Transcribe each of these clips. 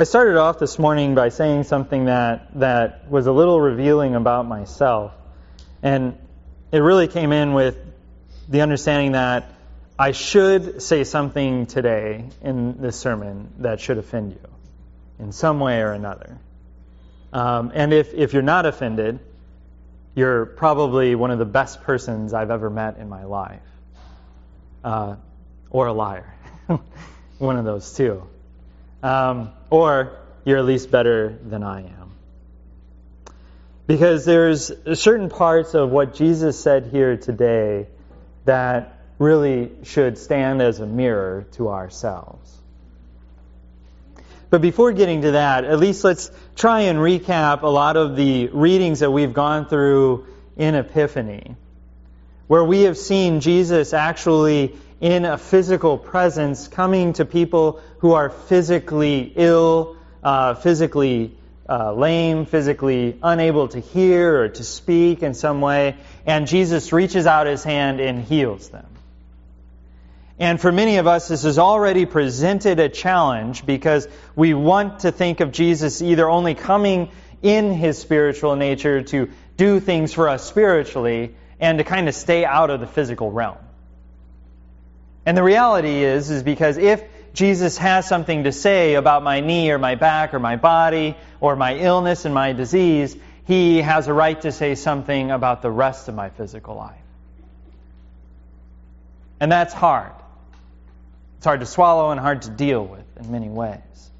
I started off this morning by saying something that was a little revealing about myself. And it really came in with the understanding that I should say something today in this sermon that should offend you in some way or another. And if you're not offended, you're probably one of the best persons I've ever met in my life. Or a liar. One of those two. Or you're at least better than I am. Because there's certain parts of what Jesus said here today that really should stand as a mirror to ourselves. But before getting to that, at least let's try and recap a lot of the readings that we've gone through in Epiphany, where we have seen Jesus actually in a physical presence coming to people who are physically ill, physically lame, physically unable to hear or to speak in some way, and Jesus reaches out his hand and heals them. And for many of us, this has already presented a challenge because we want to think of Jesus either only coming in his spiritual nature to do things for us spiritually and to kind of stay out of the physical realm. And the reality is because if Jesus has something to say about my knee or my back or my body or my illness and my disease, he has a right to say something about the rest of my physical life. And that's hard. It's hard to swallow and hard to deal with in many ways.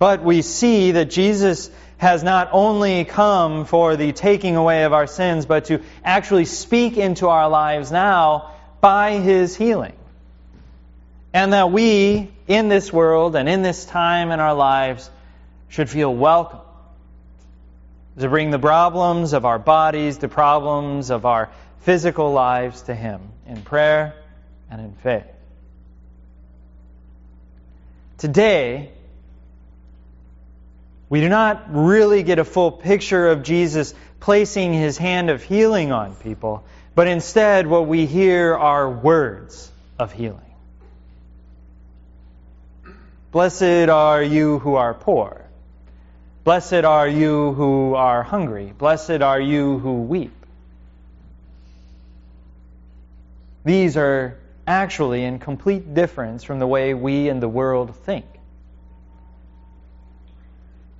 But we see that Jesus has not only come for the taking away of our sins, but to actually speak into our lives now by his healing. And that we, in this world and in this time in our lives, should feel welcome to bring the problems of our bodies, the problems of our physical lives to him in prayer and in faith. Today, we do not really get a full picture of Jesus placing his hand of healing on people, but instead what we hear are words of healing. Blessed are you who are poor. Blessed are you who are hungry. Blessed are you who weep. These are actually in complete difference from the way we in the world think.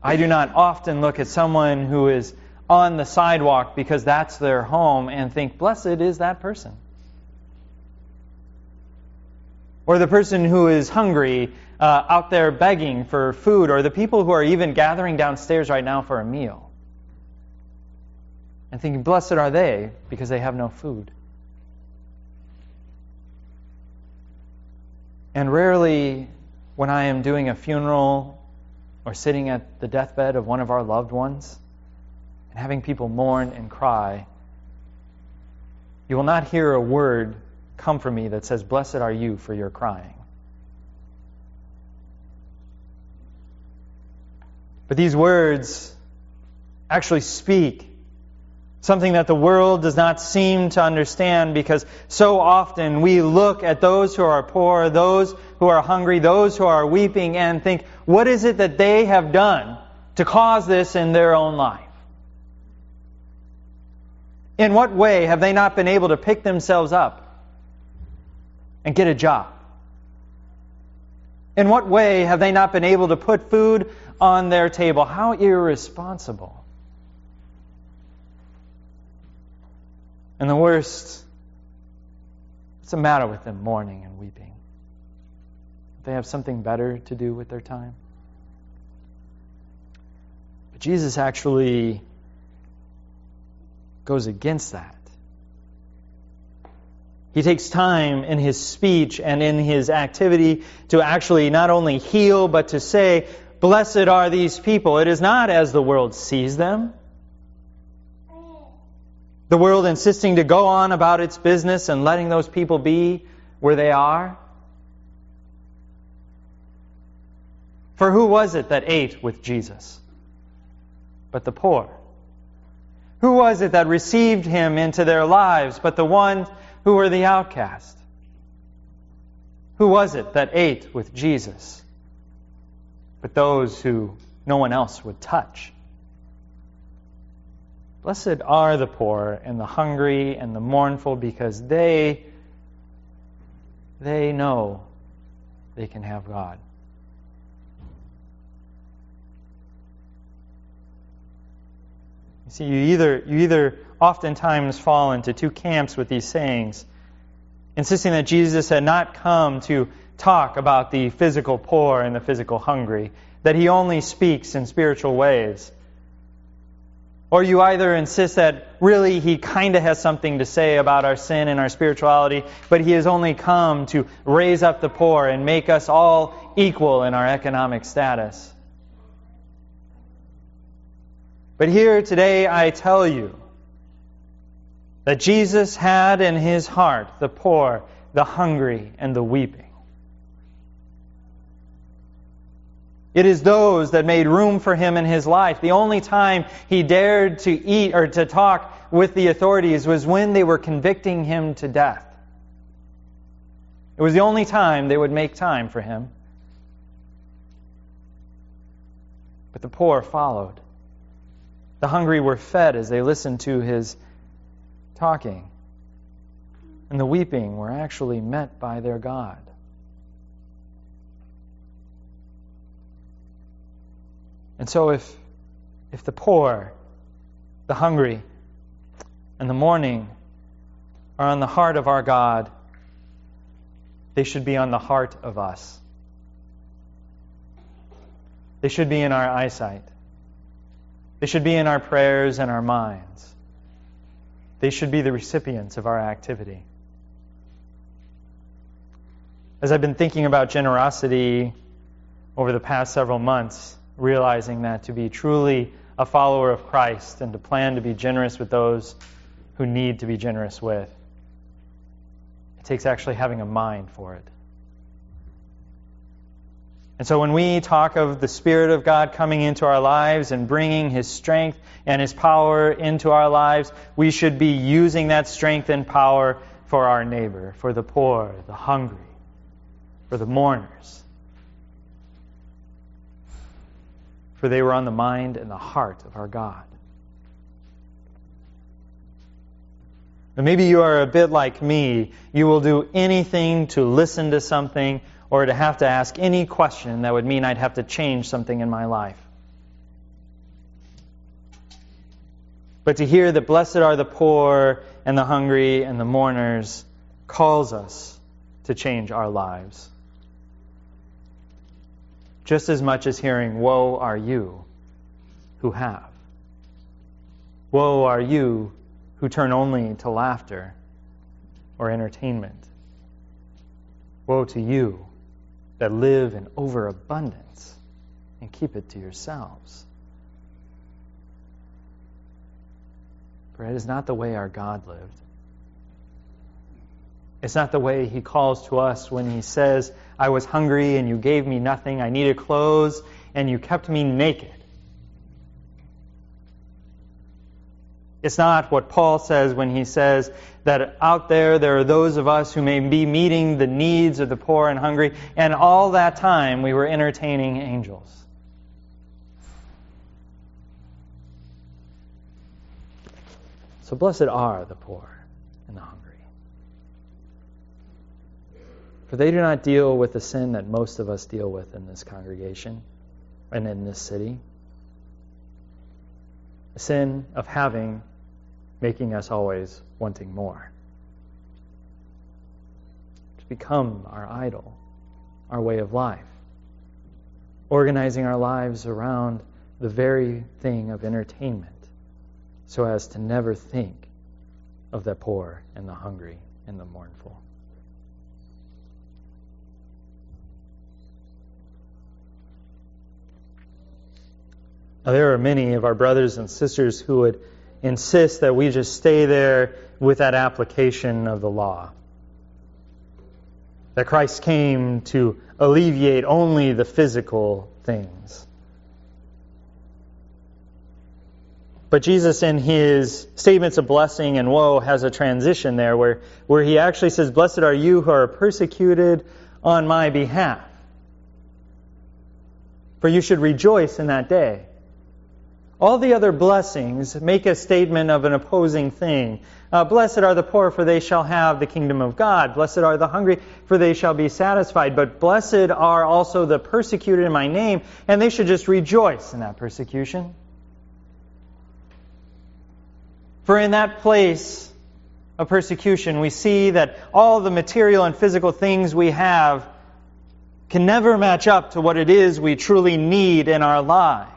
I do not often look at someone who is on the sidewalk because that's their home and think, blessed is that person. Or the person who is hungry out there begging for food, or the people who are even gathering downstairs right now for a meal. And thinking, blessed are they because they have no food. And rarely, when I am doing a funeral or sitting at the deathbed of one of our loved ones and having people mourn and cry, you will not hear a word come from me that says, blessed are you for your crying. But these words actually speak something that the world does not seem to understand, because so often we look at those who are poor, those who are hungry, those who are weeping, and think, what is it that they have done to cause this in their own life? In what way have they not been able to pick themselves up and get a job? In what way have they not been able to put food on their table? How irresponsible. And the worst, what's the matter with them mourning and weeping? They have something better to do with their time. But Jesus actually goes against that. He takes time in his speech and in his activity to actually not only heal, but to say, blessed are these people. It is not as the world sees them. The world insisting to go on about its business and letting those people be where they are. For who was it that ate with Jesus but the poor? Who was it that received him into their lives but the ones who were the outcast? Who was it that ate with Jesus but those who no one else would touch. Blessed are the poor and the hungry and the mournful, because they know they can have God. You see, you either oftentimes fall into two camps with these sayings, insisting that Jesus had not come to talk about the physical poor and the physical hungry, that he only speaks in spiritual ways. Or you either insist that really he kind of has something to say about our sin and our spirituality, but he has only come to raise up the poor and make us all equal in our economic status. But here today I tell you that Jesus had in his heart the poor, the hungry, and the weeping. It is those that made room for him in his life. The only time he dared to eat or to talk with the authorities was when they were convicting him to death. It was the only time they would make time for him. But the poor followed. The hungry were fed as they listened to his talking. And the weeping were actually met by their God. And so if the poor, the hungry, and the mourning are on the heart of our God, they should be on the heart of us. They should be in our eyesight. They should be in our prayers and our minds. They should be the recipients of our activity. As I've been thinking about generosity over the past several months, realizing that to be truly a follower of Christ and to plan to be generous with those who need to be generous with, it takes actually having a mind for it. And so when we talk of the Spirit of God coming into our lives and bringing His strength and His power into our lives, we should be using that strength and power for our neighbor, for the poor, the hungry, for the mourners. For they were on the mind and the heart of our God. And maybe you are a bit like me. You will do anything to listen to something or to have to ask any question that would mean I'd have to change something in my life. But to hear that blessed are the poor and the hungry and the mourners calls us to change our lives. Just as much as hearing, woe are you who have. Woe are you who turn only to laughter or entertainment. Woe to you that live in overabundance and keep it to yourselves. For it is not the way our God lived. It's not the way He calls to us when He says, I was hungry and you gave me nothing. I needed clothes and you kept me naked. It's not what Paul says when he says that out there are those of us who may be meeting the needs of the poor and hungry, and all that time we were entertaining angels. So blessed are the poor and the hungry. For they do not deal with the sin that most of us deal with in this congregation and in this city. The sin of having, making us always wanting more. It's become our idol, our way of life. Organizing our lives around the very thing of entertainment so as to never think of the poor and the hungry and the mournful. Now, there are many of our brothers and sisters who would insist that we just stay there with that application of the law. That Christ came to alleviate only the physical things. But Jesus, in His statements of blessing and woe, has a transition there where He actually says, blessed are you who are persecuted on my behalf. for you should rejoice in that day. All the other blessings make a statement of an opposing thing. Blessed are the poor, for they shall have the kingdom of God. Blessed are the hungry, for they shall be satisfied. But blessed are also the persecuted in my name, and they should just rejoice in that persecution. For in that place of persecution, we see that all the material and physical things we have can never match up to what it is we truly need in our lives.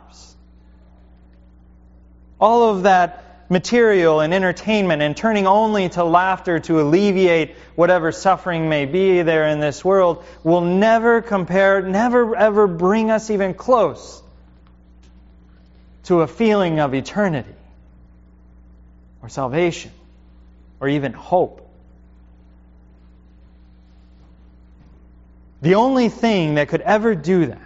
All of that material and entertainment and turning only to laughter to alleviate whatever suffering may be there in this world will never compare, never ever bring us even close to a feeling of eternity or salvation or even hope. The only thing that could ever do that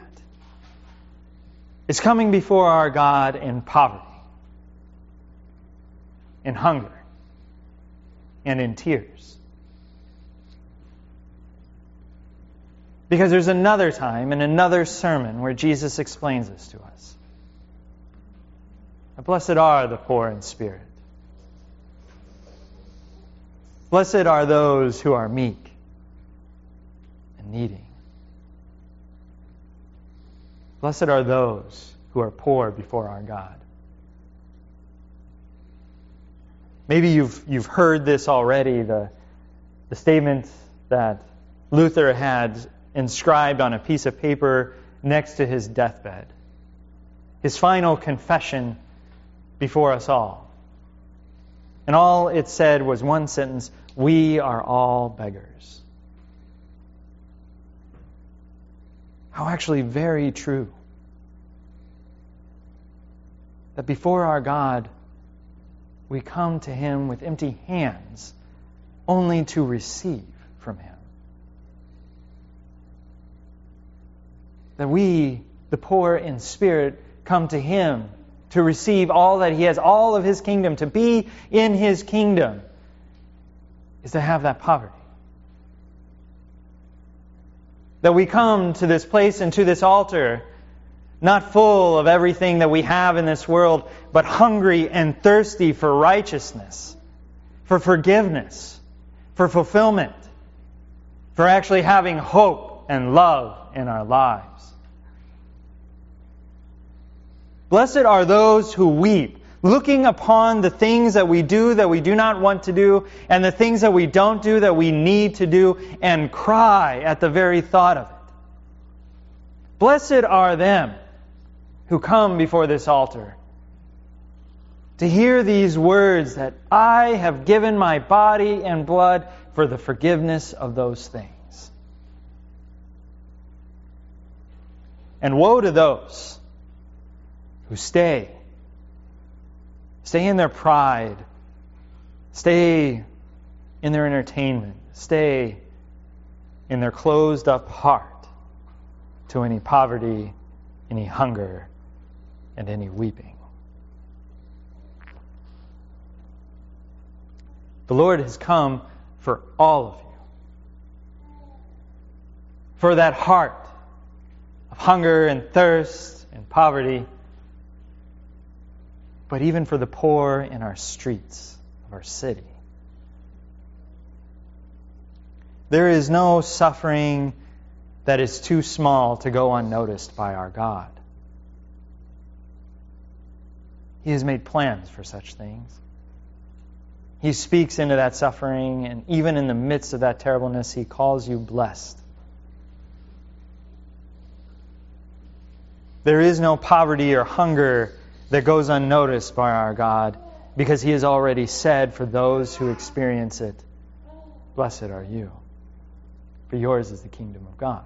is coming before our God in poverty, in hunger, and in tears. Because there's another time and another sermon where Jesus explains this to us. Blessed are the poor in spirit. Blessed are those who are meek and needy. Blessed are those who are poor before our God. Maybe you've heard this already, the statement that Luther had inscribed on a piece of paper next to his deathbed. His final confession before us all. And all it said was one sentence: we are all beggars. How actually very true. That before our God, we come to Him with empty hands, only to receive from Him. That we, the poor in spirit, come to Him to receive all that He has, all of His kingdom. To be in His kingdom is to have that poverty. That we come to this place and to this altar not full of everything that we have in this world, but hungry and thirsty for righteousness, for forgiveness, for fulfillment, for actually having hope and love in our lives. Blessed are those who weep, looking upon the things that we do not want to do, and the things that we don't do that we need to do, and cry at the very thought of it. Blessed are them who come before this altar to hear these words that I have given my body and blood for the forgiveness of those things. And woe to those who stay in their pride, stay in their entertainment, stay in their closed up heart to any poverty, any hunger, and any weeping. The Lord has come for all of you. For that heart of hunger and thirst and poverty, but even for the poor in our streets of our city. There is no suffering that is too small to go unnoticed by our God. He has made plans for such things. He speaks into that suffering, and even in the midst of that terribleness, He calls you blessed. There is no poverty or hunger that goes unnoticed by our God, because He has already said for those who experience it, blessed are you, for yours is the kingdom of God.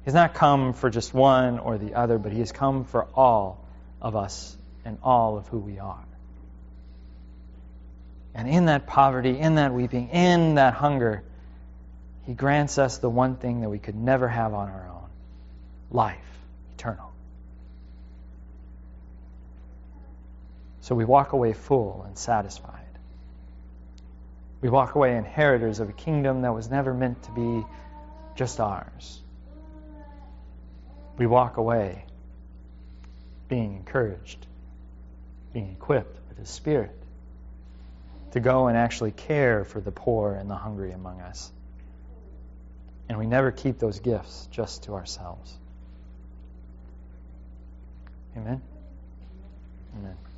He has not come for just one or the other, but He has come for all of us and all of who we are. And in that poverty, in that weeping, in that hunger, He grants us the one thing that we could never have on our own: life eternal. So we walk away full and satisfied. We walk away inheritors of a kingdom that was never meant to be just ours, We walk away being encouraged, being equipped with His Spirit to go and actually care for the poor and the hungry among us. And we never keep those gifts just to ourselves. Amen? Amen.